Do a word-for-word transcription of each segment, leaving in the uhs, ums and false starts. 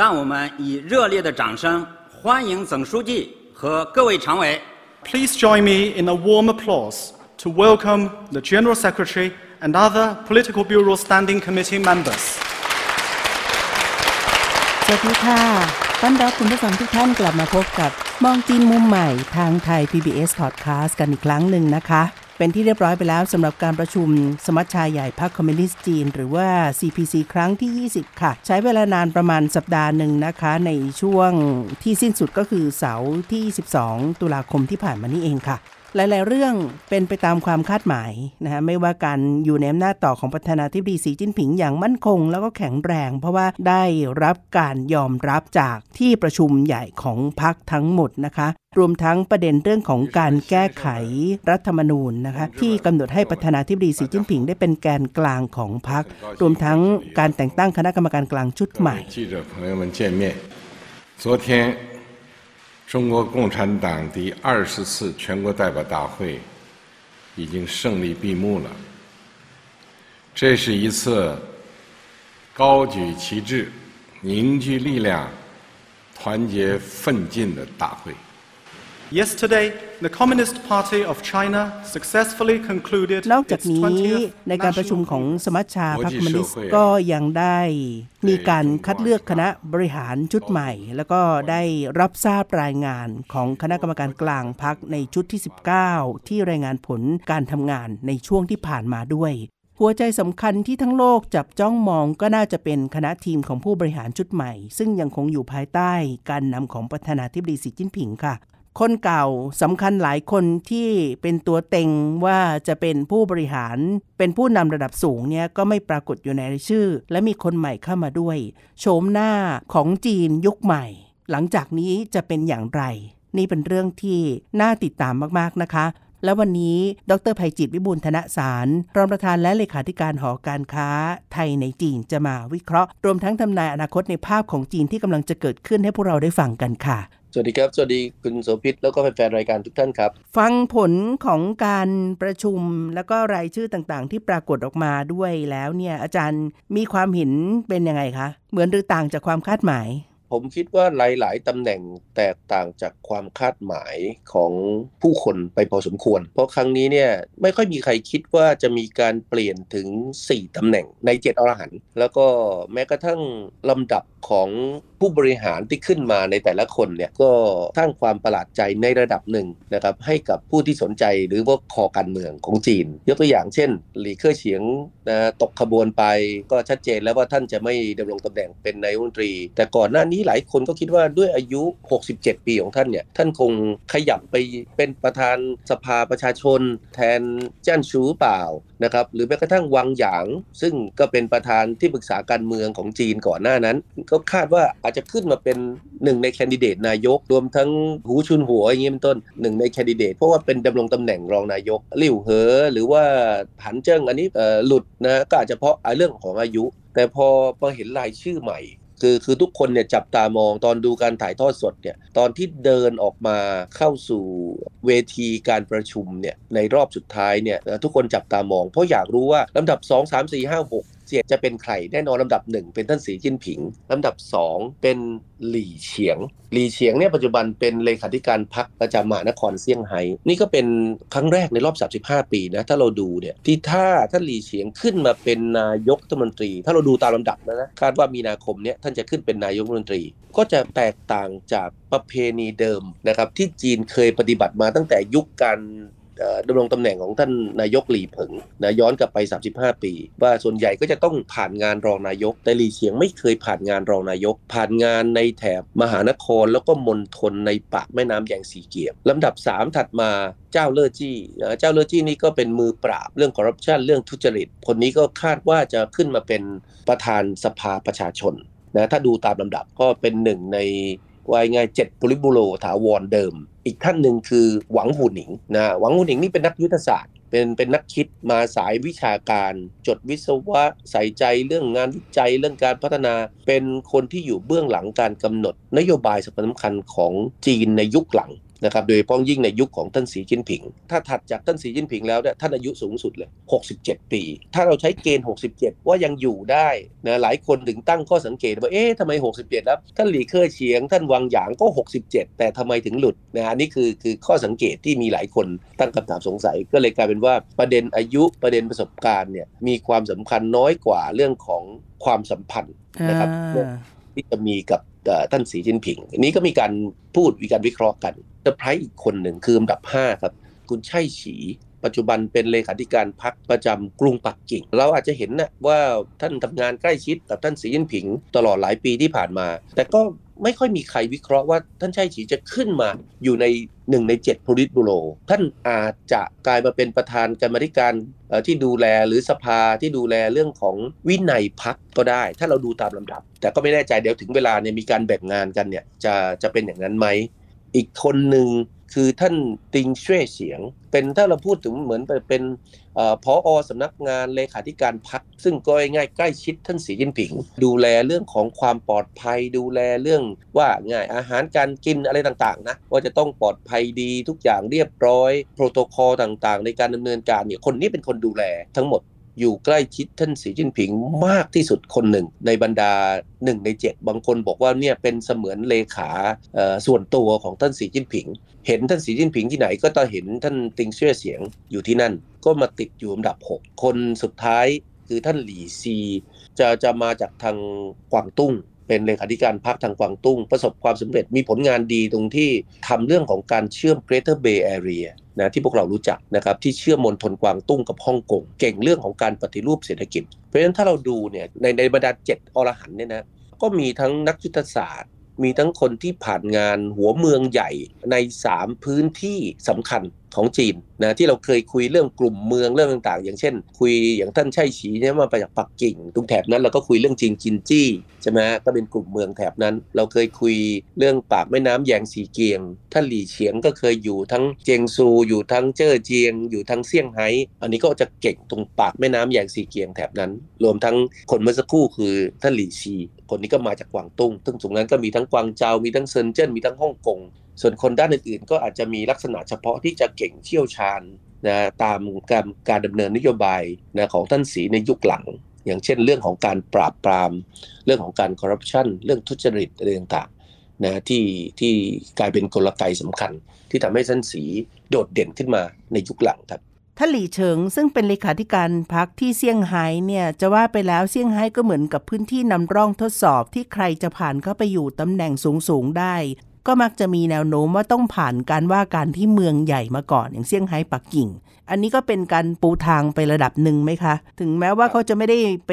让我们以热烈的掌声欢迎总书记和各位常委 Please join me in a warm applause to welcome the General Secretary and other Political Bureau Standing Committee members สวัสดีค่ะต้อนรับคุณผู้ฟังทุกท่านกลับมาพบกับมองจีนมุมใหม่ทางไทย พี บี เอส Podcast กันอีกครั้งหนึ่งนะคะเป็นที่เรียบร้อยไปแล้วสำหรับการประชุมสมัชชาใหญ่พรรคคอมมิวนิสต์จีนหรือว่า ซี พี ซี ครั้งที่ยี่สิบค่ะใช้เวลานานประมาณสัปดาห์หนึ่งนะคะในช่วงที่สิ้นสุดก็คือเสาร์ที่ยี่สิบสองตุลาคมที่ผ่านมานี่เองค่ะหลายๆเรื่องเป็นไปตามความคาดหมายนะฮะไม่ว่าการอยู่ในอำนาจต่อของประธานาธิบดีสีจิ้นผิงอย่างมั่นคงแล้วก็แข็งแรงเพราะว่าได้รับการยอมรับจากที่ประชุมใหญ่ของพรรคทั้งหมดนะคะรวมทั้งประเด็นเรื่องของการแก้ไขรัฐธรรมนูญนะคะที่กำหนดให้ประธานาธิบดีสีจิ้นผิงได้เป็นแกนกลางของพรรครวมทั้งการแต่งตั้งคณะกรรมการกลางชุดใหม่中国共产党第二十次全国代表大会已经胜利闭幕了。这是一次高举旗帜、凝聚力量、团结奋进的大会。Yesterday, the Communist Party of China successfully concluded its twentieth นอกจากนี้ในการประชุมของสมัชชาพรรคคอมมิวนิสต์ก็ยังได้มีการคัดเลือกคณะบริหารชุดใหม่แล้วก็ได้รับทราบรายงานของคณะกรรมการกลางพรรคในชุดที่สิบเก้าที่รายงานผลการทำงานในช่วงที่ผ่านมาด้วยหัวใจสำคัญที่ทั้งโลกจับจ้องมองก็น่าจะเป็นคณะทีมของผู้บริหารชุดใหม่ซึ่งยังคงอยู่ภายใต้การนำของประธานาธิบดีสีจิ้นผิงค่ะคนเก่าสำคัญหลายคนที่เป็นตัวเต็งว่าจะเป็นผู้บริหารเป็นผู้นำระดับสูงเนี่ยก็ไม่ปรากฏอยู่ในรายชื่อและมีคนใหม่เข้ามาด้วยโฉมหน้าของจีนยุคใหม่หลังจากนี้จะเป็นอย่างไรนี่เป็นเรื่องที่น่าติดตามมากๆนะคะและวันนี้ดร.ไพจิตร วิบูลย์ธนสารรองประธานและเลขาธิการหอการค้าไทยในจีนจะมาวิเคราะห์รวมทั้งทำนายอนาคตในภาพของจีนที่กำลังจะเกิดขึ้นให้พวกเราได้ฟังกันค่ะสวัสดีครับสวัสดีคุณโสภิตแล้วก็แฟนๆรายการทุกท่านครับฟังผลของการประชุมแล้วก็รายชื่อต่างๆที่ปรากฏออกมาด้วยแล้วเนี่ยอาจารย์มีความเห็นเป็นยังไงคะเหมือนหรือต่างจากความคาดหมายผมคิดว่าหลายๆตำแหน่งแตกต่างจากความคาดหมายของผู้คนไปพอสมควรเพราะครั้งนี้เนี่ยไม่ค่อยมีใครคิดว่าจะมีการเปลี่ยนถึงสี่ตำแหน่งในเจ็ดอรหันต์แล้วก็แม้กระทั่งลำดับของผู้บริหารที่ขึ้นมาในแต่ละคนเนี่ยก็สร้างความประหลาดใจในระดับหนึ่งนะครับให้กับผู้ที่สนใจหรือว่าคอการเมืองของจีนยกตัวอย่างเช่นหลี่เค่อเฉียงนะตกขบวนไปก็ชัดเจนแล้วว่าท่านจะไม่ดำรงตำแหน่งเป็นนายกรัฐมนตรีแต่ก่อนหน้านี้หลายคนก็คิดว่าด้วยอายุหกสิบเจ็ดปีของท่านเนี่ยท่านคงขยับไปเป็นประธานสภาประชาชนแทนจ้านชูเปล่านะครับหรือแม้กระทั่งวังหยางซึ่งก็เป็นประธานที่ปรึกษาการเมืองของจีนก่อนหน้านั้นก็คาดว่าอาจจะขึ้นมาเป็นหนึ่งในแคนดิเดตนายกรวมทั้งหูชุนหัวอย่างนี้เป็นต้นหนึ่งในแคนดิเดตเพราะว่าเป็นดำรงตำแหน่งรองนายกหลิ่วเหอหรือว่าผันเจิ้งอันนี้หลุดนะก็อาจจะเพราะเรื่องของอายุแต่พอพอเห็นรายชื่อใหม่คือคือทุกคนเนี่ยจับตามองตอนดูการถ่ายทอดสดเนี่ยตอนที่เดินออกมาเข้าสู่เวทีการประชุมเนี่ยในรอบสุดท้ายเนี่ยทุกคนจับตามองเพราะอยากรู้ว่าลำดับสอง สาม สี่ ห้า หกจะเป็นใครแน่นอนลำดับหนึ่งเป็นท่านสีจิ้นผิงลำดับสองเป็นหลี่เฉียงหลี่เฉียงเนี่ยปัจจุบันเป็นเลขาธิการพรรคประจำมหานครเซี่ยงไฮ้นี่ก็เป็นครั้งแรกในรอบสามสิบห้าปีนะถ้าเราดูเนี่ยที่ถ้าท่านหลี่เฉียงขึ้นมาเป็นนายกรัฐมนตรีถ้าเราดูตามลำดับนะนะคาดว่ามีนาคมเนี่ยท่านจะขึ้นเป็นนายกรัฐมนตรีก็จะแตกต่างจากประเพณีเดิมนะครับที่จีนเคยปฏิบัติมาตั้งแต่ยุคการดำรงตำแหน่งของท่านนายกหลี่เผิงนะย้อนกลับไปสามสิบห้าปีว่าส่วนใหญ่ก็จะต้องผ่านงานรองนายกแต่หลี่เฉียงไม่เคยผ่านงานรองนายกผ่านงานในแถบมหานครแล้วก็มณฑลในปากแม่น้ำแยงซีเกียมลำดับสามถัดมาเจ้าเล่อจี้เจ้าเล่อจี้นี่ก็เป็นมือปราบเรื่องคอร์รัปชันเรื่องทุจริตคนนี้ก็คาดว่าจะขึ้นมาเป็นประธานสภาประชาชน นะถ้าดูตามลำดับก็เป็นหนึ่งในว่าไงเจ็ดปริบุโรถาวรเดิมอีกท่านหนึ่งคือหวังหูหนิงนะหวังหูหนิงนี่เป็นนักยุทธศาสตร์เป็นเป็นนักคิดมาสายวิชาการจดวิศวะใส่ใจเรื่องงานวิจัยเรื่องการพัฒนาเป็นคนที่อยู่เบื้องหลังการกำหนดนโยบายสำคัญของจีนในยุคหลังนะครับโดยเฉพาะยิ่งในยุคของท่านสีจิ้นผิงถ้าถัดจากท่านสีจิ้นผิงแล้วเนี่ยท่านอายุสูงสุดเลยหกสิบเจ็ดปีถ้าเราใช้เกณฑ์หกสิบเจ็ดว่ายังอยู่ได้นะหลายคนถึงตั้งข้อสังเกตว่าเอ๊ะทำไมหกสิบเจ็ดแล้วท่านหลี่เค่อเฉียงท่านวังหยางก็หกสิบเจ็ดแต่ทำไมถึงหลุดนะอันนี้คือคือข้อสังเกตที่มีหลายคนตั้งคำถามสงสัยก็เลยกลายเป็นว่าประเด็นอายุประเด็นประสบการณ์เนี่ยมีความสำคัญน้อยกว่าเรื่องของความสัมพันธ์นะครับที่จะมีกับท่านสีจิ้นผิงอันนี้ก็มีการพูดมีการวิเคราะห์กันเซอร์ไพรส์อีกคนหนึ่งคืออันดับห้าครับคุณไช่ฉีปัจจุบันเป็นเลขาธิการพรรคประจำกรุงปักกิ่งเราอาจจะเห็นนะว่าท่านทำงานใกล้ชิดกับท่านสีจิ้นผิงตลอดหลายปีที่ผ่านมาแต่ก็ไม่ค่อยมีใครวิเคราะห์ว่าท่านไช่ฉีจะขึ้นมาอยู่ในหนึ่งในเจ็ดโพลิตบูโรท่านอาจจะกลายมาเป็นประธานกรรมธิการที่ดูแลหรือสภาที่ดูแลเรื่องของวินัยพรรคก็ได้ถ้าเราดูตามลำดับแต่ก็ไม่แน่ใจเดี๋ยวถึงเวลาเนี่ยมีการแบ่งงานกันเนี่ยจะจะเป็นอย่างนั้นไหมอีกคนหนึ่งคือท่านติงเช่เฉียงเป็นถ้าเราพูดถึงเหมือนเป็นผอ.สำนักงานเลขาธิการพรรคซึ่งก็ง่ายใกล้ชิดท่านสีจิ้นผิงดูแลเรื่องของความปลอดภัยดูแลเรื่องว่าง่ายอาหารการกินอะไรต่างๆนะว่าจะต้องปลอดภัยดีทุกอย่างเรียบร้อยโปรโตคอลต่างๆในการดำเนินการเนี่ยคนนี้เป็นคนดูแลทั้งหมดอยู่ใกล้ชิดท่านสีจิ้นผิงมากที่สุดคนหนึ่งในบรรดาหนึ่งในเจ็ดบางคนบอกว่าเนี่ยเป็นเสมือนเลขาส่วนตัวของท่านสีจิ้นผิงเห็นท่านสีจิ้นผิงที่ไหนก็จะเห็นท่านติงเช่อเฉียงอยู่ที่นั่นก็มาติดอยู่อันดับหกคนสุดท้ายคือท่านหลี่ซีจะจะมาจากทางกวางตุ้งเป็นเลขาธิการพรรคทางกวางตุ้งประสบความสำเร็จมีผลงานดีตรงที่ทำเรื่องของการเชื่อม Greater Bay Areaนะที่พวกเรารู้จักนะครับที่เชื่อมมณฑลกวางตุ้งกับฮ่องกงเก่งเรื่องของการปฏิรูปเศรษฐกิจเพราะฉะนั้นถ้าเราดูเนี่ยในในบรรดาเจ็ดอรหันต์เนี่ยนะก็มีทั้งนักยุทธศาสตร์มีทั้งคนที่ผ่านงานหัวเมืองใหญ่ในสามพื้นที่สำคัญของจีนนะที่เราเคยคุยเรื่องกลุ่มเมืองเรื่องต่างๆอย่างเช่นคุยอย่างท่านไช่ฉีเนี่ยมาไปจากปักกิ่งตรงแถบนั้นเราก็คุยเรื่องจีนจินจี้ใช่ไหมก็เป็นกลุ่มเมืองแถบนั้นเราเคยคุยเรื่องปากแม่น้ำแยงซีเกียงท่านหลี่เฉียงก็เคยอยู่ทั้งเจียงซูอยู่ทั้งเจ้อเจียงอยู่ทั้งเซี่ยงไฮ้อันนี้ก็จะเก่งตรงปากแม่น้ำแยงซีเกียงแถบนั้นรวมทั้งคนเมื่อสักครู่คือท่านหลี่ซีคนนี้ก็มาจากกวางตุ้งซึ่งตรงนั้นก็มีทั้งกวางเจามีทั้งเซินเจิ้นมีทั้งฮ่องกงส่วนคนด้านอื่นๆก็อาจจะมีลักษณะเฉพาะที่จะเก่งเชี่ยวชาญนะตามการการดำเนินนโยบายนะของท่านสีในยุคหลังอย่างเช่นเรื่องของการปราบปรามเรื่องของการคอร์รัปชันเรื่องทุจริตอะไรต่างๆนะที่ที่กลายเป็นกลไกสำคัญที่ทำให้ท่านสีโดดเด่นขึ้นมาในยุคหลังครับท่านหลี่เฉิงซึ่งเป็นเลขาธิการพรรคที่เซี่ยงไฮ้เนี่ยจะว่าไปแล้วเซี่ยงไฮ้ก็เหมือนกับพื้นที่นำร่องทดสอบที่ใครจะผ่านเข้าไปอยู่ตำแหน่งสูงๆได้ก็มักจะมีแนวโน้มว่าต้องผ่านการว่าการที่เมืองใหญ่มาก่อนอย่างเซี่ยงไฮ้ปักกิ่งอันนี้ก็เป็นการปูทางไประดับหนึ่งไหมคะถึงแม้ว่าเขาจะไม่ได้ไป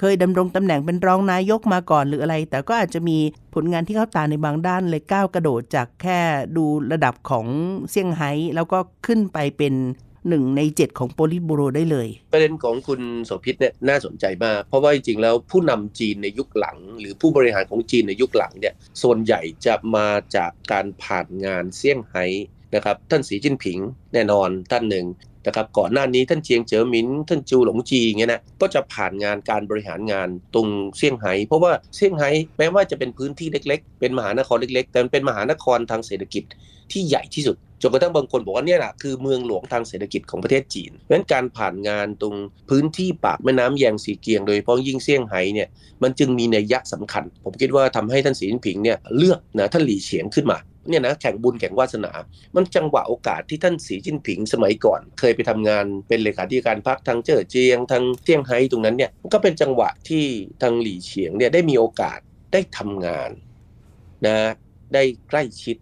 เคยดำรงตำแหน่งเป็นรองนายกมาก่อนหรืออะไรแต่ก็อาจจะมีผลงานที่เข้าตาในบางด้านเลยก้าวกระโดดจากแค่ดูระดับของเซี่ยงไฮ้แล้วก็ขึ้นไปเป็นหนึ่งในเจ็ดของโปลิตบูโรได้เลยประเด็นของคุณโสภิตเนี่ยน่าสนใจมากเพราะว่าจริงๆแล้วผู้นำจีนในยุคหลังหรือผู้บริหารของจีนในยุคหลังเนี่ยส่วนใหญ่จะมาจากการผ่านงานเซี่ยงไฮ้นะครับท่านสีจิ้นผิงแน่นอนท่านหนึ่งนะครับก่อนหน้านี้ท่านเจียงเจ๋อหมินท่านจูหลงจีเงี้ยนะก็จะผ่านงานการบริหารงานตรงเซี่ยงไฮ้เพราะว่าเซี่ยงไฮ้แม้ว่าจะเป็นพื้นที่เล็กๆเป็นมหานครเล็กๆแต่เป็นมหานครทางเศรษฐกิจที่ใหญ่ที่สุดจนกระทั่งบางคนบอกว่าเนี่ยแหละคือเมืองหลวงทางเศรษฐกิจของประเทศจีนเพราะฉะนั้นการผ่านงานตรงพื้นที่ปากแม่น้ำแยงซีเกียงโดยเฉพาะยิ่งเซี่ยงไฮ้เนี่ยมันจึงมีนัยยะสำคัญผมคิดว่าทำให้ท่านสีจิ้นผิงเนี่ยเลือกนะท่านหลี่เฉียงขึ้นมาเนี่ยนะแข่งบุญแข่งวาสนามันจังหวะโอกาสที่ท่านสีจิ้นผิงสมัยก่อนเคยไปทำงานเป็นเลขาธิการพรรคทางเจ้อเจียงทางเซี่ยงไฮ้ตรงนั้นเนี่ยก็เป็นจังหวะที่ทางหลี่เฉียงเนี่ยได้มีโอกาสได้ทำงานนะได้ใกล้ชิด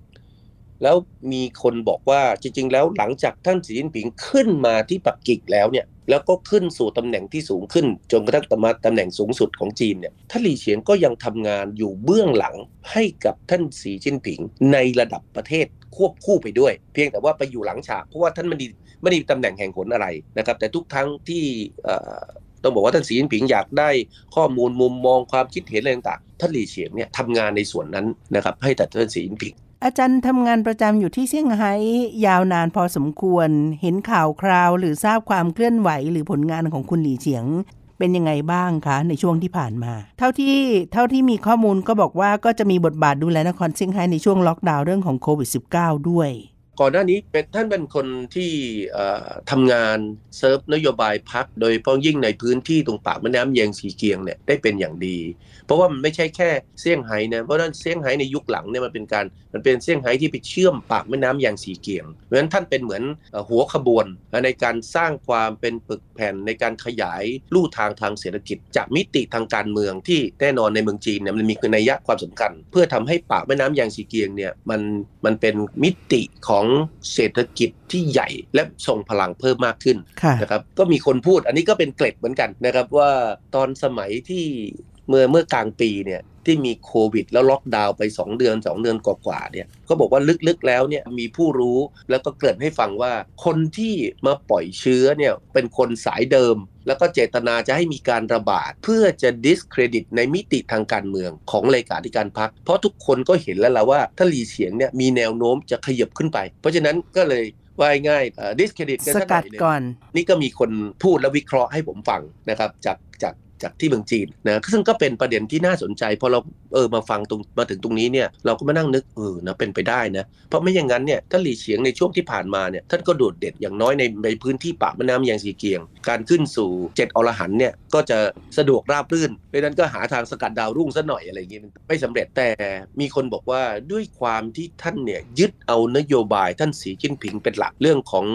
แล้วมีคนบอกว่าจริงๆแล้วหลังจากท่านสีจิ้นผิงขึ้นมาที่ปักกิ่งแล้วเนี่ยแล้วก็ขึ้นสู่ตำแหน่งที่สูงขึ้นจนกระทั่งมาตำแหน่งสูงสุดของจีนเนี่ยท่านหลี่เฉียงก็ยังทำงานอยู่เบื้องหลังให้กับท่านสีจิ้นผิงในระดับประเทศควบคู่ไปด้วยเพียงแต่ว่าไปอยู่หลังฉากเพราะว่าท่านไม่ได้ไม่ได้ตำแหน่งแห่งหนอะไรนะครับแต่ทุกครั้งที่ต้องบอกว่าท่านสีจิ้นผิงอยากได้ข้อมูลมุมมองความคิดเห็นอะไรต่างๆ ท่านหลี่เฉียงเนี่ยทำงานในส่วนนั้นนะครับให้แต่ท่านสีจิ้นผิงอาจารย์ทำงานประจำอยู่ที่เซี่ยงไฮ้ยาวนานพอสมควรเห็นข่าวคราวหรือทราบความเคลื่อนไหวหรือผลงานของคุณหลี่เฉียงเป็นยังไงบ้างคะในช่วงที่ผ่านมาเท่าที่เท่าที่มีข้อมูลก็บอกว่าก็จะมีบทบาทดูแลนครเซี่ยงไฮ้ในช่วงล็อกดาวน์เรื่องของโควิด สิบเก้า ด้วยก่อนหน้านี้เป็นท่านเป็นคนที่ทำงานเซิร์ฟนโยบายพรรคโดยเฉพาะยิ่งในพื้นที่ตรงปากแม่น้ำแยงซีเกียงเนี่ยได้เป็นอย่างดีเพราะว่ามันไม่ใช่แค่เซี่ยงไฮ้นะเพราะนั้นเซี่ยงไฮ้ในยุคหลังเนี่ยมันเป็นการมันเป็นเซี่ยงไฮ้ที่ไปเชื่อมปากแม่น้ำแยงซีเกียงเพราะฉะนั้นท่านเป็นเหมือนหัวขบวนในการสร้างความเป็นปึกแผ่นในการขยายลู่ทางทางเศรษฐกิจจากมิติทางการเมืองที่แน่นอนในเมืองจีนเนี่ยมันมีนัยยะความสำคัญเพื่อทำให้ปากแม่น้ำแยงซีเกียงเนี่ยมันมันเป็นมิติของเศรษฐกิจที่ใหญ่และทรงพลังเพิ่มมากขึ้นนะครับก็มีคนพูดอันนี้ก็เป็นเกร็ดเหมือนกันนะครับว่าตอนสมัยที่เมื่อเมื่อกลางปีเนี่ยที่มีโควิดแล้วล็อกดาวน์ไปสองเดือนสองเดือนกว่าๆเนี่ยเขาบอกว่าลึกๆแล้วเนี่ยมีผู้รู้แล้วก็เกริ่นให้ฟังว่าคนที่มาปล่อยเชื้อเนี่ยเป็นคนสายเดิมแล้วก็เจตนาจะให้มีการระบาดเพื่อจะดิสเครดิตในมิติทางการเมืองของเลขาธิการพรรคเพราะทุกคนก็เห็นแล้วล่ะว่าท่านหลี่เฉียงเนี่ยมีแนวโน้มจะขยับขึ้นไปเพราะฉะนั้นก็เลยว่าง่ายๆดิสเครดิตกันสักหน่อยเนี่ยนี่ก็มีคนพูดและวิเคราะห์ให้ผมฟังนะครับจากจากจากที่เมืองจีนนะซึ่งก็เป็นประเด็นที่น่าสนใจพอเราเออมาฟังตรงมาถึงตรงนี้เนี่ยเราก็มานั่งนึกเออนะเป็นไปได้นะเพราะไม่อย่างนั้นเนี่ยท่านหลี่เฉียงในช่วงที่ผ่านมาเนี่ยท่านก็โดดเด่นอย่างน้อยในในพื้นที่ปากแม่น้ำแยงซีเกียงการขึ้นสู่เจ็ดอรหันต์เนี่ยก็จะสะดวกราบรื่นเพราะนั้นก็หาทางสกัดดาวรุ่งซะหน่อยอะไรอย่างงี้ไม่สำเร็จแต่มีคนบอกว่าด้วยความที่ท่านเนี่ยยึดเอานโยบายท่านสีจิ้นผิงเป็นหลักเรื่องของ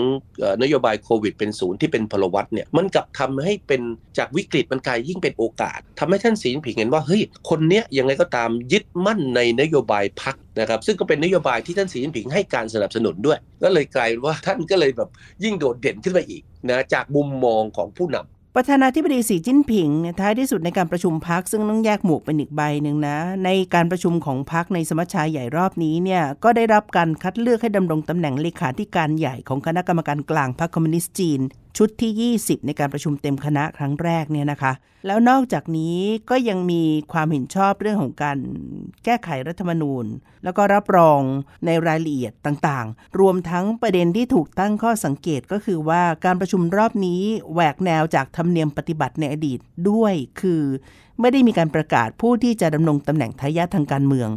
นโยบายโควิดเป็นศูนย์ที่เป็นพลวัตเนี่ยมันกลับทำให้เป็นจากวิกฤตมันกลายเป็นโอกาสทำให้ท่านสีจิ้นผิงเห็นว่าเฮ้ยคนเนี้ยยังไงก็ตามยึดมั่นในนโยบายพรรคนะครับซึ่งก็เป็นนโยบายที่ท่านสีจิ้นผิงให้การสนับสนุนด้วยก็เลยกลายว่าท่านก็เลยแบบยิ่งโดดเด่นขึ้นไปอีกนะจากมุมมองของผู้นำประธานาธิบดีสีจิ้นผิงท้ายที่สุดในการประชุมพรรคซึ่งต้องแยกหมวกเป็นอีกใบนึงนะในการประชุมของพรรคในสมัชชาใหญ่รอบนี้เนี่ยก็ได้รับการคัดเลือกให้ดำรงตำแหน่งเลขาธิการใหญ่ของคณะกรรมการกลางพรรคคอมมิวนิสต์จีนชุดที่ยี่สิบในการประชุมเต็มคณะครั้งแรกเนี่ยนะคะแล้วนอกจากนี้ก็ยังมีความเห็นชอบเรื่องของการแก้ไขรัฐธรรมนูญแล้วก็รับรองในรายละเอียดต่างๆรวมทั้งประเด็นที่ถูกตั้งข้อสังเกตก็คือว่าการประชุมรอบนี้แหวกแนวจากธรรมเนียมปฏิบัติในอดีตด้วยคือไม่ได้มีการประกาศผู้ที่จะดำรงตำแหน่งทายาททางการเมือง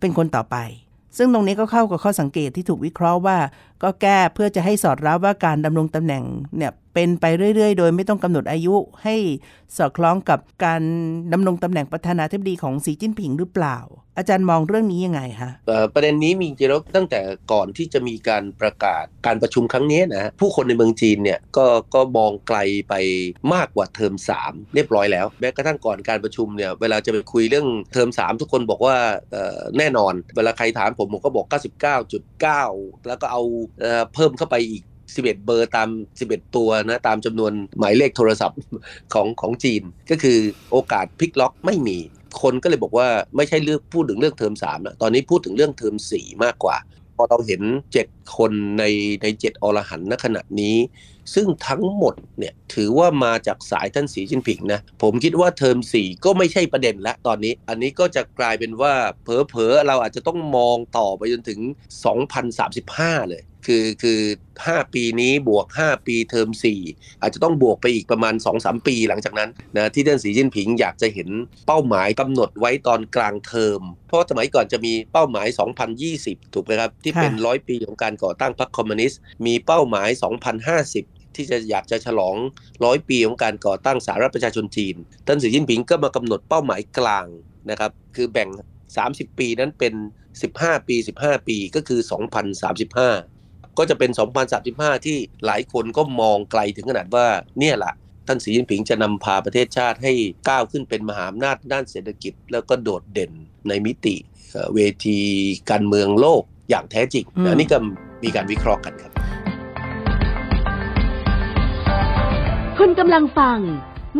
เป็นคนต่อไปซึ่งตรงนี้ก็เข้ากับข้อสังเกตที่ถูกวิเคราะห์ว่าก็แก้เพื่อจะให้สอดรับว่าการดำรงตำแหน่งเนี่ยเป็นไปเรื่อยๆโดยไม่ต้องกำหนดอายุให้สอดคล้องกับการดำรงตำแหน่งประธานาธิบดีของสีจิ้นผิงหรือเปล่าอาจารย์มองเรื่องนี้ยังไงคะประเด็นนี้มีจริงแล้วตั้งแต่ก่อนที่จะมีการประกาศการประชุมครั้งนี้นะผู้คนในเมืองจีนเนี่ยก็ก็มองไกลไปมากกว่าเทอมสามเรียบร้อยแล้วแม้กระทั่งก่อนการประชุมเนี่ยเวลาจะไปคุยเรื่องเทอมสามทุกคนบอกว่าแน่นอนเวลาใครถามผมผมก็บอก เก้าสิบเก้าจุดเก้า แล้วก็เอาเพิ่มเข้าไปอีกสิบเอ็ดเบอร์ตามสิบเอ็ดตัวนะตามจำนวนหมายเลขโทรศัพท์ของของจีนก็คือโอกาสพลิกล็อกไม่มีคนก็เลยบอกว่าไม่ใช่เรื่องพูดถึงเรื่องเทอมสามนะตอนนี้พูดถึงเรื่องเทอมสี่มากกว่าพอเราเห็นเจ็ดคนในในเจ็ดอรหันต์ณขณะนี้ซึ่งทั้งหมดเนี่ยถือว่ามาจากสายท่านสีจิ้นผิงนะผมคิดว่าเทอมสี่ก็ไม่ใช่ประเด็นละตอนนี้อันนี้ก็จะกลายเป็นว่าเผลอๆเราอาจจะต้องมองต่อไปจนถึงสองพันสามสิบห้าเลยคือคือห้าปีนี้บวกห้าปีเทอมสี่อาจจะต้องบวกไปอีกประมาณ สองถึงสาม ปีหลังจากนั้นนะที่ท่านสีจิ้นผิงอยากจะเห็นเป้าหมายกำหนดไว้ตอนกลางเทอมเพราะสมัยก่อนจะมีเป้าหมายสองพันยี่สิบถูกไหมครับที่เป็นร้อยปีของการก่อตั้งพรรคคอมมิวนิสต์มีเป้าหมายสองพันห้าสิบที่จะอยากจะฉลองร้อยปีของการก่อตั้งสาธารณรัฐประชาชนจีนท่านสีจิ้นผิงก็มากำหนดเป้าหมายกลางนะครับคือแบ่งสามสิบปีนั้นเป็นสิบห้าปีสิบห้าปีก็คือสองพันสามสิบห้าก็จะเป็นสองพันสามสิบห้าที่หลายคนก็มองไกลถึงขนาดว่าเนี่ยล่ะท่านสีจิ้นผิงจะนำพาประเทศชาติให้ก้าวขึ้นเป็นมหาอำนาจด้านเศรษฐกิจแล้วก็โดดเด่นในมิติเวทีการเมืองโลกอย่างแท้จริงนะนี่ก็มีการวิเคราะห์กันครับคุณกำลังฟัง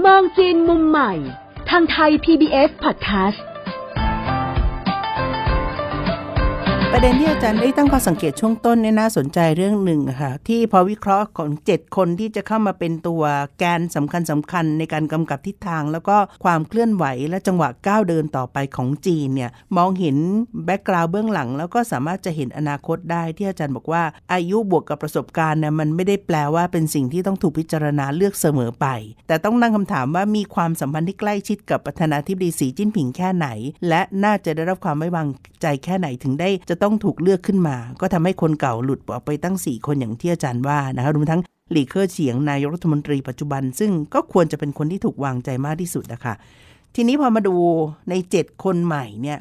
มองจีนมุมใหม่ทางไทย พี บี เอส Podcast ประเด็นที่อาจารย์ได้ตั้งข้อสังเกตช่วงต้นเนี่ยน่าสนใจเรื่องหนึ่งค่ะที่พอวิเคราะห์ของเจ็ดคนที่จะเข้ามาเป็นตัวแกนสำคัญสำคัญในการกำกับทิศทางแล้วก็ความเคลื่อนไหวและจังหวะก้าวเดินต่อไปของจีนเนี่ยมองเห็นแบ็คกราวด์เบื้องหลังแล้วก็สามารถจะเห็นอนาคตได้ที่อาจารย์บอกว่าอายุบวกกับประสบการณ์เนี่ยมันไม่ได้แปลว่าเป็นสิ่งที่ต้องถูกพิจารณาเลือกเสมอไปแต่ต้องตั้งคำถามว่ามีความสัมพันธ์ที่ใกล้ชิดกับประธานาธิบดีสีจิ้นผิงแค่ไหนและน่าจะได้รับความไว้วางใจแค่ไหนถึงได้จะต้องถูกเลือกขึ้นมาก็ทำให้คนเก่าหลุดออกไปตั้งสี่คนอย่างที่อาจารย์ว่านะคะรวมทั้งหลี่เค่อเฉียงนายกรัฐมนตรีปัจจุบันซึ่งก็ควรจะเป็นคนที่ถูกวางใจมากที่สุดนะคะทีนี้พอมาดูในเจ็ดคนใหม่เนี่ย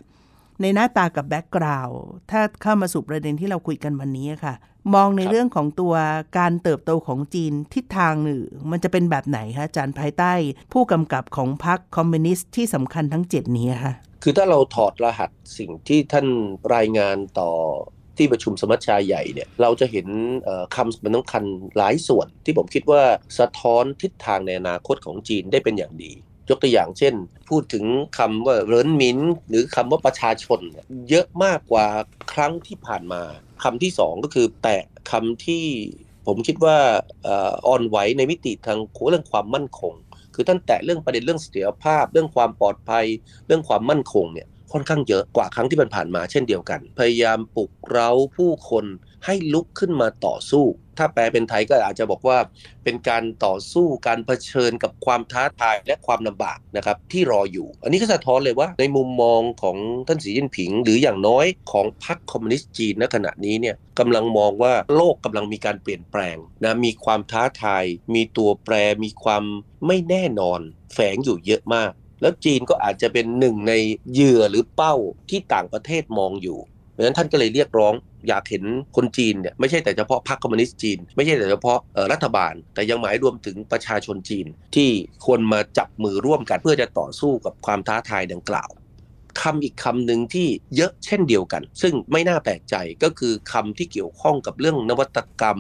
ในหน้าตากับแบ็คกราวด์ถ้าเข้ามาสู่ประเด็นที่เราคุยกันวันนี้ค่ะมองในเรื่องของตัวการเติบโตของจีนทิศทางหนึ่งมันจะเป็นแบบไหนคะอาจารย์ภายใต้ผู้กำกับของพรรคคอมมิวนิสต์ที่สำคัญทั้งเจ็ดนี้ค่ะคือถ้าเราถอดรหัสสิ่งที่ท่านรายงานต่อที่ประชุมสมัชชาใหญ่เนี่ยเราจะเห็นคำมันสำคัญหลายส่วนที่ผมคิดว่าสะท้อนทิศทางในอนาคตของจีนได้เป็นอย่างดียกตัวอย่างเช่นพูดถึงคำว่าเหรินหมินหรือคำว่าประชาชนเยอะมากกว่าครั้งที่ผ่านมาคำที่สองก็คือแตะคำที่ผมคิดว่าอ่อนไหวในมิติทางเรื่องความมั่นคงคือท่านแตะเรื่องประเด็นเรื่องเสถียรภาพเรื่องความปลอดภัยเรื่องความมั่นคงเนี่ยค่อนข้างเยอะกว่าครั้งที่ผ่านมาเช่นเดียวกันพยายามปลุกเร้าผู้คนให้ลุกขึ้นมาต่อสู้ถ้าแปลเป็นไทยก็อาจจะบอกว่าเป็นการต่อสู้การเผชิญกับความท้าทายและความลำบากนะครับที่รออยู่อันนี้ก็สะท้อนเลยว่าในมุมมองของท่านสีจิ้นผิงหรืออย่างน้อยของพรรคคอมมิวนิสต์จีนณขณะนี้เนี่ยกำลังมองว่าโลกกำลังมีการเปลี่ยนแปลงนะมีความท้าทายมีตัวแปรมีความไม่แน่นอนแฝงอยู่เยอะมากแล้วจีนก็อาจจะเป็นหนึ่งในเหยื่อหรือเป้าที่ต่างประเทศมองอยู่เพราะฉะนั้นท่านก็เลยเรียกร้องอยากเห็นคนจีนเนี่ยไม่ใช่แต่เฉพาะพรรคคอมมิวนิสต์จีนไม่ใช่แต่เฉพาะรัฐบาลแต่ยังหมายรวมถึงประชาชนจีนที่ควรมาจับมือร่วมกันเพื่อจะต่อสู้กับความท้าทายดังกล่าวคำอีกคำหนึ่งที่เยอะเช่นเดียวกันซึ่งไม่น่าแปลกใจก็คือคำที่เกี่ยวข้องกับเรื่องนวัตกรรม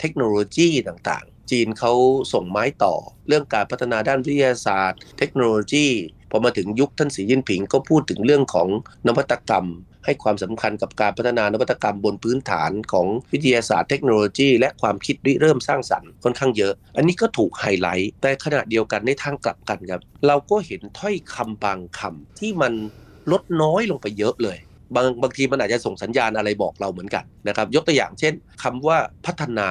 เทคโนโลยีต่างๆจีนเขาส่งไม้ต่อเรื่องการพัฒนาด้านวิทยาศาสตร์เทคโนโลยีพอมาถึงยุคท่านสีจิ้นผิงก็พูดถึงเรื่องของนวัตกรรมให้ความสำคัญกับการพัฒนานวัตกรรมบนพื้นฐานของวิทยาศาสตร์เทคโนโลยีและความคิดริเริ่มสร้างสรรค์ค่อนข้างเยอะอันนี้ก็ถูกไฮไลท์แต่ขณะเดียวกันในทางกลับกันครับเราก็เห็นถ้อยคำบางคำที่มันลดน้อยลงไปเยอะเลยบางบางทีมันอาจจะส่งสัญญาณอะไรบอกเราเหมือนกันนะครับยกตัวอย่างเช่นคำว่าพัฒนา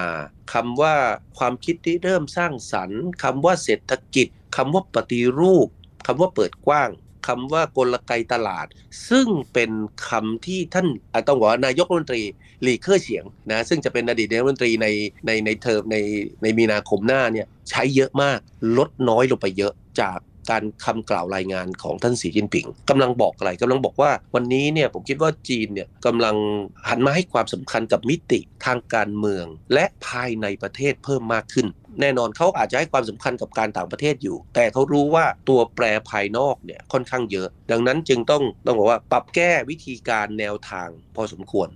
คำว่าความคิดริเริ่มสร้างสรรค์คำว่าเศรษฐกิจคำว่าปฏิรูปคำว่าเปิดกว้างคำว่ากลไกตลาดซึ่งเป็นคำที่ท่านต้องบอกว่านายกรัฐมนตรีหลี่เค่อเฉียงนะซึ่งจะเป็นอดีตนายกรัฐมนตรีในในในเทอมในในมีนาคมหน้าเนี่ยใช้เยอะมากลดน้อยลงไปเยอะจากการคำกล่าวรายงานของท่านสีจิ้นผิงกำลังบอกอะไรกำลังบอกว่าวันนี้เนี่ยผมคิดว่าจีนเนี่ยกำลังหันมาให้ความสำคัญกับมิติทางการเมืองและภายในประเทศเพิ่มมากขึ้นแน่นอนเขาอาจจะให้ความสำคัญกับการต่างประเทศอยู่แต่เขารู้ว่าตัวแปรภายนอกเนี่ยค่อนข้างเยอะดังนั้นจึงต้องต้องบอกว่าปรับแก้วิธีการแนวทางพอสมควร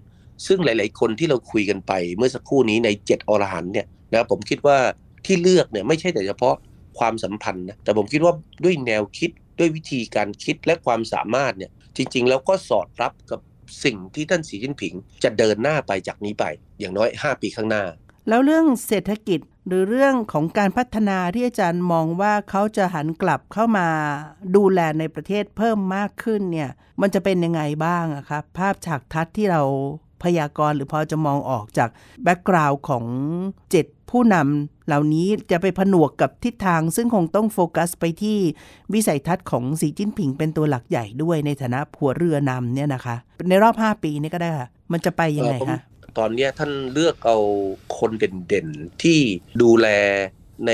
ซึ่งหลายๆคนที่เราคุยกันไปเมื่อสักครู่นี้ในเจ็ดอรหันต์เนี่ยนะผมคิดว่าที่เลือกเนี่ยไม่ใช่แต่เฉพาะความสัมพันธ์นะแต่ผมคิดว่าด้วยแนวคิดด้วยวิธีการคิดและความสามารถเนี่ยจริงๆแล้วก็สอดรับกับสิ่งที่ท่านสีจิ้นผิงจะเดินหน้าไปจากนี้ไปอย่างน้อยห้าปีข้างหน้าแล้วเรื่องเศรษฐกิจหรือเรื่องของการพัฒนาที่อาจารย์มองว่าเขาจะหันกลับเข้ามาดูแลในประเทศเพิ่มมากขึ้นเนี่ยมันจะเป็นยังไงบ้างอะครับภาพฉากทัศน์ที่เราพยากรณ์หรือพอจะมองออกจากแบ็คกราวด์ของเจ็ดผู้นำเหล่านี้จะไปผนวกกับทิศทางซึ่งคงต้องโฟกัสไปที่วิสัยทัศน์ของสีจิ้นผิงเป็นตัวหลักใหญ่ด้วยในฐานะหัวเรือนำเนี่ยนะคะในรอบห้าปีนี้ก็ได้ค่ะมันจะไปยังไงคะตอนนี้ท่านเลือกเอาคนเด่นๆที่ดูแลใน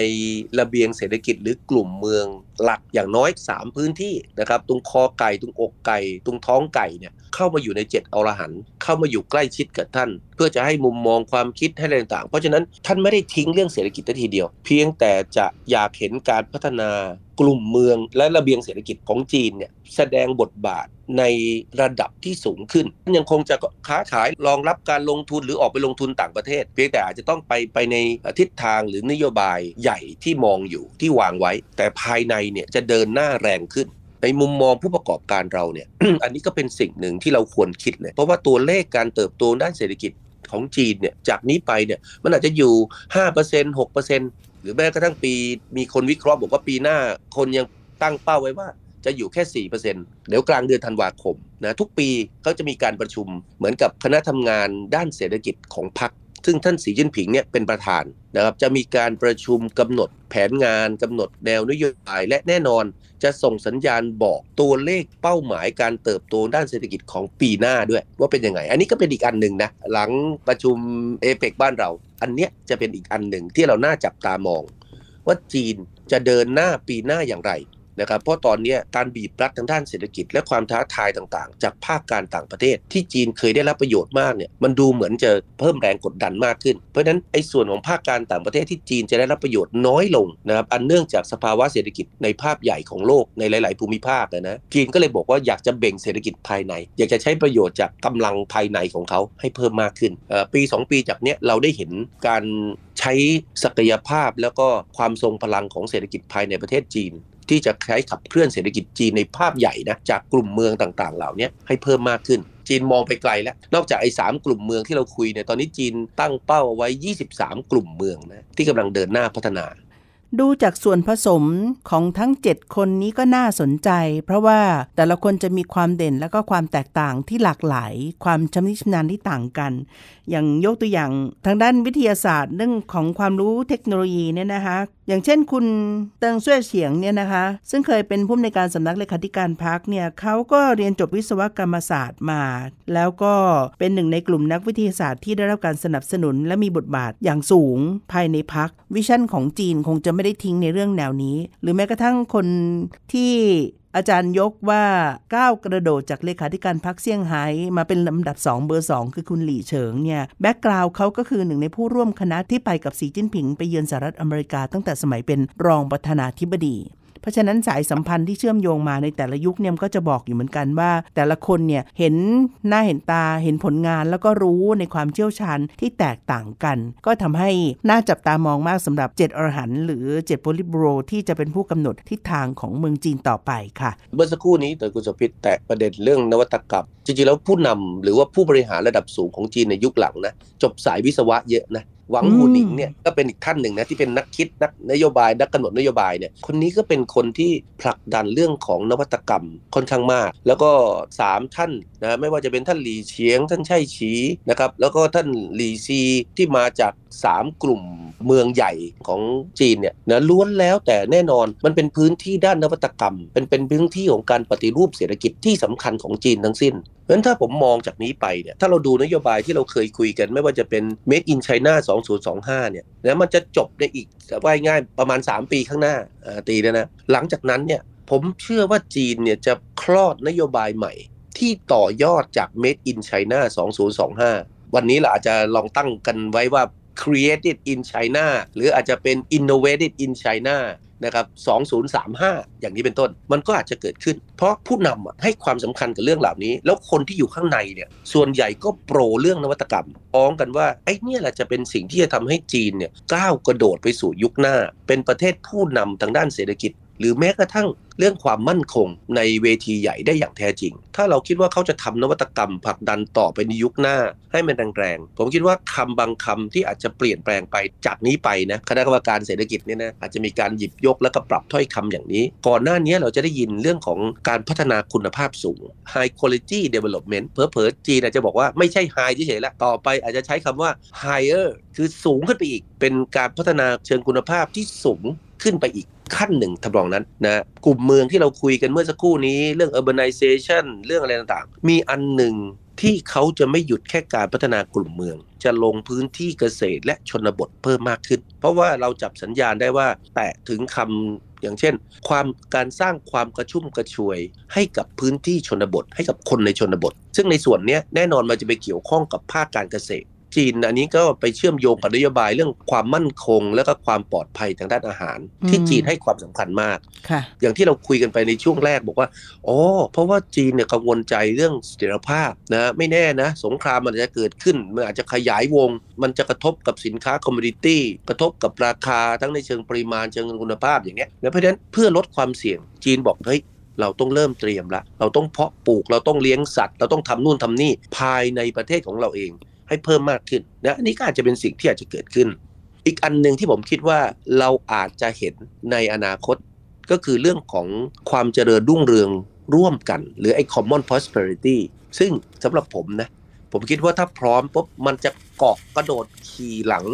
ระเบียงเศรษฐกิจหรือกลุ่มเมืองหลักอย่างน้อยสามพื้นที่นะครับตรงคอไก่ตรงอกไก่ตรงท้องไก่เนี่ยเข้ามาอยู่ในเจ็ดอรหันต์เข้ามาอยู่ใกล้ชิดกับท่านเพื่อจะให้มุมมองความคิดให้อะไรต่างๆเพราะฉะนั้นท่านไม่ได้ทิ้งเรื่องเศรษฐกิจทีเดียวเพียงแต่จะอยากเห็นการพัฒนากลุ่มเมืองและระเบียงเศรษฐกิจของจีนเนี่ยแสดงบทบาทในระดับที่สูงขึ้นยังคงจะค้าขายรองรับการลงทุนหรือออกไปลงทุนต่างประเทศเพียงแต่อาจจะต้องไปไปในทิศทางหรือนโยบายใหญ่ที่มองอยู่ที่วางไว้แต่ภายในเนี่ยจะเดินหน้าแรงขึ้น ในมุมมองผู้ประกอบการเราเนี่ย อันนี้ก็เป็นสิ่งหนึ่งที่เราควรคิดเลยเพราะว่าตัวเลขการเติบโตด้านเศรษฐกิจของจีนเนี่ยจากนี้ไปเนี่ยมันอาจจะอยู่ ห้าเปอร์เซ็นต์ หกเปอร์เซ็นต์ หรือแม้กระทั่งปีมีคนวิเคราะห์บอกว่าปีหน้าคนยังตั้งเป้าไว้ว่าจะอยู่แค่ สี่เปอร์เซ็นต์ เดี๋ยวกลางเดือนธันวาคมนะทุกปีเขาจะมีการประชุมเหมือนกับคณะทำงานด้านเศรษฐกิจของพรรคซึ่งท่านสีจิ้นผิงเนี่ยเป็นประธานนะครับจะมีการประชุมกำหนดแผนงานกำหนดแนวนโยบายและแน่นอนจะส่งสัญญาณบอกตัวเลขเป้าหมายการเติบโตด้านเศรษฐกิจของปีหน้าด้วยว่าเป็นยังไงอันนี้ก็เป็นอีกอันหนึ่งนะหลังประชุมเอเปกบ้านเราอันเนี้ยจะเป็นอีกอันหนึ่งที่เราน่าจับตามองว่าจีนจะเดินหน้าปีหน้าอย่างไรนะครับเพราะตอนนี้การบีบรัดทางด้านเศรษฐกิจและความท้าทายต่างๆจากภาคการต่างประเทศที่จีนเคยได้รับประโยชน์มากเนี่ยมันดูเหมือนจะเพิ่มแรงกดดันมากขึ้นเพราะฉะนั้นไอ้ส่วนของภาคการต่างประเทศที่จีนจะได้รับประโยชน์น้อยลงนะครับอันเนื่องจากสภาวะเศรษฐกิจในภาพใหญ่ของโลกในหลายๆภูมิภาคนะนะจีนก็เลยบอกว่าอยากจะเบ่งเศรษฐกิจภายในอยากจะใช้ประโยชน์จากกำลังภายในของเขาให้เพิ่มมากขึ้นปีสองปีจากนี้เราได้เห็นการใช้ศักยภาพแล้วก็ความทรงพลังของเศรษฐกิจภายในประเทศจีนที่จะใช้ขับเคลื่อนเศรษฐกิจจีนในภาพใหญ่นะจากกลุ่มเมืองต่างๆเหล่านี้ให้เพิ่มมากขึ้นจีนมองไปไกลแล้วนอกจากไอ้สามกลุ่มเมืองที่เราคุยเนี่ยตอนนี้จีนตั้งเป้าไว้ยี่สิบสามกลุ่มเมืองนะที่กำลังเดินหน้าพัฒนาดูจากส่วนผสมของทั้งเจ็ดคนนี้ก็น่าสนใจเพราะว่าแต่ละคนจะมีความเด่นและก็ความแตกต่างที่หลากหลายความชำนิชำนาญที่ต่างกันอย่างยกตัวอย่างทางด้านวิทยาศาสตร์เรื่องของความรู้เทคโนโลยีเนี่ยนะคะอย่างเช่นคุณเติงซั่วเฉียงเนี่ยนะคะซึ่งเคยเป็นผู้อำนวยการสำนักเลขาธิการพรรคเนี่ยเขาก็เรียนจบวิศวกรรมศาสตร์มาแล้วก็เป็นหนึ่งในกลุ่มนักวิทยาศาสตร์ที่ได้รับการสนับสนุนและมีบทบาทอย่างสูงภายในพรรควิชั่นของจีนคงจะไม่ได้ทิ้งในเรื่องแนวนี้หรือแม้กระทั่งคนที่อาจารย์ยกว่าก้าวกระโดดจากเลขาธิการพรรคเซี่ยงไฮ้มาเป็นลำดับสองเบอร์สองคือคุณหลี่เฉิงเนี่ยแบ็คกราวด์เขาก็คือหนึ่งในผู้ร่วมคณะที่ไปกับสีจิ้นผิงไปเยือนสหรัฐอเมริกาตั้งแต่สมัยเป็นรองประธานาธิบดีเพราะฉะนั้นสายสัมพันธ์ที่เชื่อมโยงมาในแต่ละยุคเนี่ยก็จะบอกอยู่เหมือนกันว่าแต่ละคนเนี่ยเห็นหน้าเห็นตาเห็นผลงานแล้วก็รู้ในความเชี่ยวชาญที่แตกต่างกันก็ทำให้น่าจับตามองมากสำหรับเจ็ดอรหันต์หรือเจ็ดโพลิตบูโรที่จะเป็นผู้กำหนดทิศทางของเมืองจีนต่อไปค่ะเมื่อสักครู่นี้คุณสภิตแตะประเด็นเรื่องนวัตกรรมจริงๆแล้วผู้นำหรือว่าผู้บริหารระดับสูงของจีนในยุคหลังนะจบสายวิศวะเยอะนะหวังหูหนิงเนี่ยก็เป็นอีกท่านหนึ่งนะที่เป็นนักคิดนักนโยบายนักกำหนดนโยบายเนี่ยคนนี้ก็เป็นคนที่ผลักดันเรื่องของนวัตกรรมค่อนข้างมากแล้วก็สามท่านนะไม่ว่าจะเป็นท่านหลี่เฉียงท่านไช่ฉีนะครับแล้วก็ท่านหลี่ซีที่มาจากสามกลุ่มเมืองใหญ่ของจีนเนี่ยนะล้วนแล้วแต่แน่นอนมันเป็นพื้นที่ด้านนวัตกรรมเป็นเป็นพื้นที่ของการปฏิรูปเศรษฐกิจที่สำคัญของจีนทั้งสิ้นเพราะฉะนั้นถ้าผมมองจากนี้ไปเนี่ยถ้าเราดูนโยบายที่เราเคยคุยกันไม่ว่าจะเป็น Made in China สองพันยี่สิบห้าเนี่ยแล้วมันจะจบในอีกว่าง่ายประมาณสามปีข้างหน้าตีแล้วนะหลังจากนั้นเนี่ยผมเชื่อว่าจีนเนี่ยจะคลอดนโยบายใหม่ที่ต่อยอดจาก Made in China สองพันยี่สิบห้าวันนี้เราอาจจะลองตั้งกันไว้ว่า Created in China หรืออาจจะเป็น Innovated in Chinaนะครับสองพันสามสิบห้าอย่างนี้เป็นต้นมันก็อาจจะเกิดขึ้นเพราะผู้นำให้ความสำคัญกับเรื่องเหล่านี้แล้วคนที่อยู่ข้างในเนี่ยส่วนใหญ่ก็โปรเรื่องนวัตกรรมอ้องกันว่าไอ้เนี่ยแหละจะเป็นสิ่งที่จะทำให้จีนเนี่ยก้าวกระโดดไปสู่ยุคหน้าเป็นประเทศผู้นำทางด้านเศรษฐกิจหรือแม้กระทั่งเรื่องความมั่นคงในเวทีใหญ่ได้อย่างแท้จริงถ้าเราคิดว่าเขาจะทำนวัตกรรมผลักดันต่อไปในยุคหน้าให้มันแรงๆผมคิดว่าคำบางคำที่อาจจะเปลี่ยนแปลงไปจากนี้ไปนะคณะกรรมการเศรษฐกิจเนี่ยนะอาจจะมีการหยิบยกแล้วก็ปรับถ้อยคำอย่างนี้ก่อนหน้านี้เราจะได้ยินเรื่องของการพัฒนาคุณภาพสูง high quality development เผลอๆจีนอาจจะบอกว่าไม่ใช่ high เฉยๆละต่อไปอาจจะใช้คำว่า higher คือสูงขึ้นไปอีกเป็นการพัฒนาเชิงคุณภาพที่สูงขึ้นไปอีกขั้นหนึ่งทำรองนั้นนะกลุ่มเมืองที่เราคุยกันเมื่อสักครู่นี้เรื่อง urbanization เรื่องอะไรต่างๆมีอันหนึ่งที่เขาจะไม่หยุดแค่การพัฒนากลุ่มเมืองจะลงพื้นที่เกษตรและชนบทเพิ่มมากขึ้นเพราะว่าเราจับสัญญาณได้ว่าแตะถึงคำอย่างเช่นความการสร้างความกระชุ่มกระชวยให้กับพื้นที่ชนบทให้กับคนในชนบทซึ่งในส่วนนี้แน่นอนมันจะไปเกี่ยวข้องกับภาคการเกษตรจีนอันนี้ก็ไปเชื่อมโยงกับนโยบายเรื่องความมั่นคงและก็ความปลอดภัยทางด้านอาหารที่จีนให้ความสำคัญมากอย่างที่เราคุยกันไปในช่วงแรกบอกว่าอ๋อเพราะว่าจีนเนี่ยกังวลใจเรื่องเสถียรภาพนะไม่แน่นะสงครามมันอาจจะเกิดขึ้นมันอาจจะขยายวงมันจะกระทบกับสินค้าคอมมูนิตี้กระทบกับราคาทั้งในเชิงปริมาณเชิงคุณภาพอย่างเงี้ยแล้วเพราะฉะนั้นเพื่อลดความเสี่ยงจีนบอกเฮ้ย เราต้องเริ่มเตรียมละเราต้องเพาะปลูกเราต้องเลี้ยงสัตว์เราต้องทำนู่นทำนี่ภายในประเทศของเราเองให้เพิ่มมากขึ้นนะอันนี้ก็อาจจะเป็นสิ่งที่อาจจะเกิดขึ้นอีกอันหนึ่งที่ผมคิดว่าเราอาจจะเห็นในอนาคตก็คือเรื่องของความเจริญรุ่งเรืองร่วมกันหรือไอ้ common prosperity ซึ่งสำหรับผมนะผมคิดว่าถ้าพร้อมปุ๊บมันจะเกาะกระโดดขี่หลัง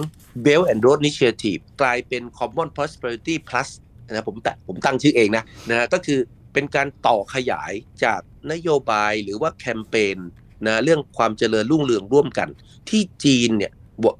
Belt and Road Initiative กลายเป็น Common Prosperity Plus นะผมแต่ผมตั้งชื่อเองนะนะก็คือเป็นการต่อขยายจากนโยบายหรือว่าแคมเปญนะเรื่องความเจริญรุ่งเรืองร่วมกันที่จีนเนี่ย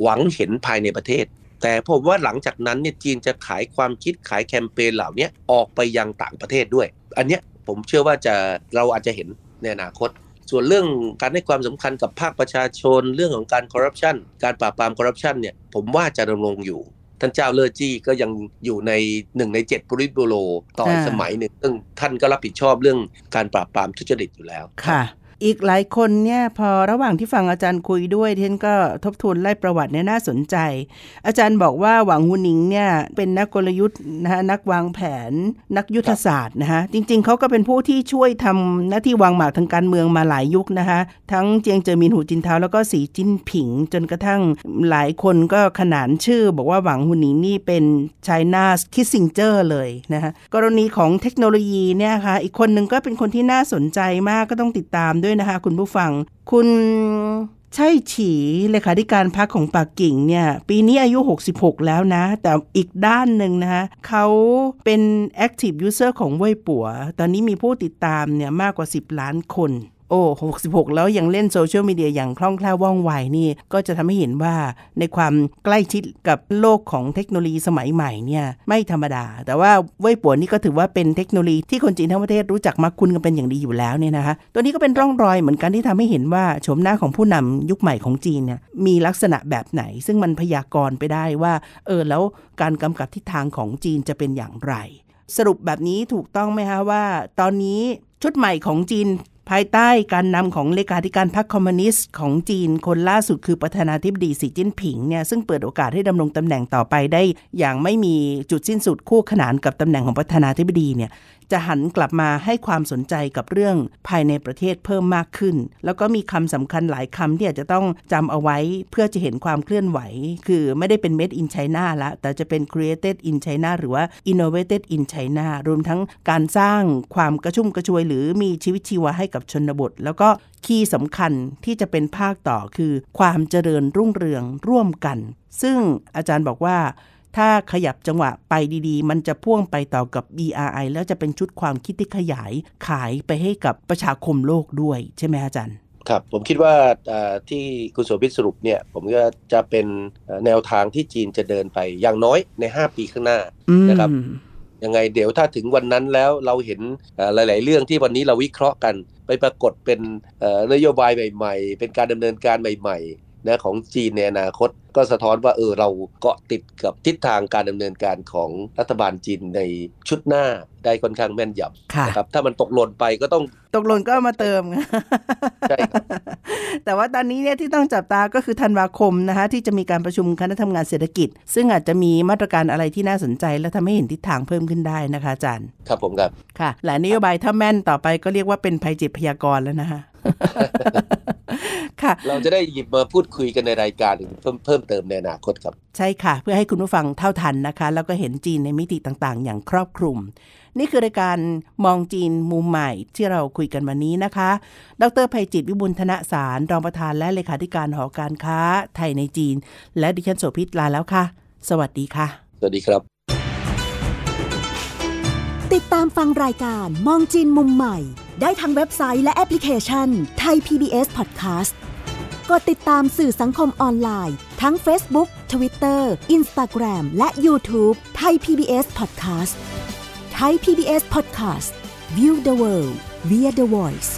หวังเห็นภายในประเทศแต่ผมว่าหลังจากนั้นเนี่ยจีนจะขายความคิดขายแคมเปญเหล่านี้ออกไปยังต่างประเทศด้วยอันเนี้ยผมเชื่อว่าจะเราอาจจะเห็นในอนาคตส่วนเรื่องการให้ความสำคัญกับภาคประชาชนเรื่องของการคอร์รัปชันการปราบปรามคอร์รัปชันเนี่ยผมว่าจะดำรงอยู่ท่านเจ้าเลอจี้ก็ยังอยู่ในหนึ่งในเจ็ดปริบูโรต่อสมัยหนึ่งซึ่งท่านก็รับผิดชอบเรื่องการปราบปรามทุจริตอยู่แล้วค่ะอีกหลายคนเนี่ยพอระหว่างที่ฟังอาจารย์คุยด้วยท่านก็ทบทวนไล่ประวัติเนี่ยน่าสนใจอาจารย์บอกว่าหวังหูหนิงเนี่ยเป็นนักกลยุทธ์นะคะนักวางแผนนักยุทธศาสตร์นะคะจริงๆเขาก็เป็นผู้ที่ช่วยทำหน้าที่วางหมากทางการเมืองมาหลายยุคนะคะทั้งเจียงเจิ้นหมินหูจินเทาแล้วก็สีจิ้นผิงจนกระทั่งหลายคนก็ขนานชื่อบอกว่าหวังหูหนิงนี่เป็นไชน่าคิสซิงเจอร์เลยนะคะกรณีของเทคโนโลยีเนี่ยค่ะอีกคนนึงก็เป็นคนที่น่าสนใจมากก็ต้องติดตามด้วยนะคะคุณผู้ฟังคุณใช่ฉีเลขาธิการพรรคของปักกิ่งเนี่ยปีนี้อายุหกสิบหกแล้วนะแต่อีกด้านหนึ่งนะคะเขาเป็น active user ของเว่ยปั๋วตอนนี้มีผู้ติดตามเนี่ยมากกว่าสิบล้านคนโอ้หกสิบหกแล้วยังเล่นโซเชียลมีเดียอย่างคล่องแคล่วว่องไวนี่ก็จะทำให้เห็นว่าในความใกล้ชิดกับโลกของเทคโนโลยีสมัยใหม่เนี่ยไม่ธรรมดาแต่ว่าเว่ยปั๋วนี่ก็ถือว่าเป็นเทคโนโลยีที่คนจีนทั้งประเทศรู้จักมักคุ้นกันเป็นอย่างดีอยู่แล้วเนี่ยนะคะตัวนี้ก็เป็นร่องรอยเหมือนกันที่ทำให้เห็นว่าโฉมหน้าของผู้นำยุคใหม่ของจีนเนี่ยมีลักษณะแบบไหนซึ่งมันพยากรณ์ไปได้ว่าเออแล้วการกำกับทิศทางของจีนจะเป็นอย่างไรสรุปแบบนี้ถูกต้องไหมคะว่าตอนนี้ชุดใหม่ของจีนภายใต้การนำของเลขาธิการพรรคคอมมิวนิสต์ของจีนคนล่าสุดคือประธานาธิบดีสีจิ้นผิงเนี่ยซึ่งเปิดโอกาสให้ดำรงตำแหน่งต่อไปได้อย่างไม่มีจุดสิ้นสุดคู่ขนานกับตำแหน่งของประธานาธิบดีเนี่ยจะหันกลับมาให้ความสนใจกับเรื่องภายในประเทศเพิ่มมากขึ้นแล้วก็มีคำสำคัญหลายคำที่อาจจะต้องจำเอาไว้เพื่อจะเห็นความเคลื่อนไหวคือไม่ได้เป็น Made in China ละแต่จะเป็น Created in China หรือว่า Innovated in China รวมทั้งการสร้างความกระชุ่มกระชวยหรือมีชีวิตชีวาให้กับชนบทแล้วก็คีย์สำคัญที่จะเป็นภาคต่อคือความเจริญรุ่งเรืองร่วมกันซึ่งอาจารย์บอกว่าถ้าขยับจังหวะไปดีๆมันจะพ่วงไปต่อกับ บี อาร์ ไอ แล้วจะเป็นชุดความคิดที่ขยายขายไปให้กับประชาคมโลกด้วยใช่ไหมอาจารย์ครับผมคิดว่าที่คุณโสภิตสรุปเนี่ยผมก็จะเป็นแนวทางที่จีนจะเดินไปอย่างน้อยในห้าปีข้างหน้านะครับยังไงเดี๋ยวถ้าถึงวันนั้นแล้วเราเห็นหลายๆเรื่องที่วันนี้เราวิเคราะห์กันไปปรากฏเป็นนโยบายใหม่ๆเป็นการดำเนินการใหม่ๆนะของจีนในอนาคตก็สะท้อนว่าเออเราเกาะติดกับทิศทางการดำเนินการของรัฐบาลจีนในชุดหน้าได้ค่อนข้างแม่นยำนะครับถ้ามันตกหล่นไปก็ต้องตกหล่นก็มาเติมใช่ครับแต่ว่าตอนนี้เนี่ยที่ต้องจับตาก็คือธันวาคมนะคะที่จะมีการประชุมคณะทำงานเศรษฐกิจซึ่งอาจจะมีมาตรการอะไรที่น่าสนใจและทำให้เห็นทิศทางเพิ่มขึ้นได้นะคะอาจารย์ครับผมครับค่ะหลายนโยบายถ้าแม่นต่อไปก็เรียกว่าเป็นภัยจิตพยากรณ์แล้วนะคะเราจะได้หยิบมาพูดคุยกันในรายการเพิ่มเพิ่มเติมในอนาคตครับใช่ค่ะเพื่อให้คุณผู้ฟังเท่าทันนะคะแล้วก็เห็นจีนในมิติต่างๆอย่างครอบคลุมนี่คือรายการมองจีนมุมใหม่ที่เราคุยกันวันนี้นะคะดร.ไพจิตร วิบูลย์ธนสารรองประธานและเลขาธิการหอการค้าไทยในจีนและดิฉันโสภิตลาแล้วค่ะสวัสดีค่ะสวัสดีครับติดตามฟังรายการมองจีนมุมใหม่ได้ทางเว็บไซต์และแอปพลิเคชันไทย พี บี เอส Podcast กดติดตามสื่อสังคมออนไลน์ทั้ง Facebook, Twitter, Instagram และ YouTube ไทย พี บี เอส Podcast ไทย พี บี เอส Podcast View the World via the Voice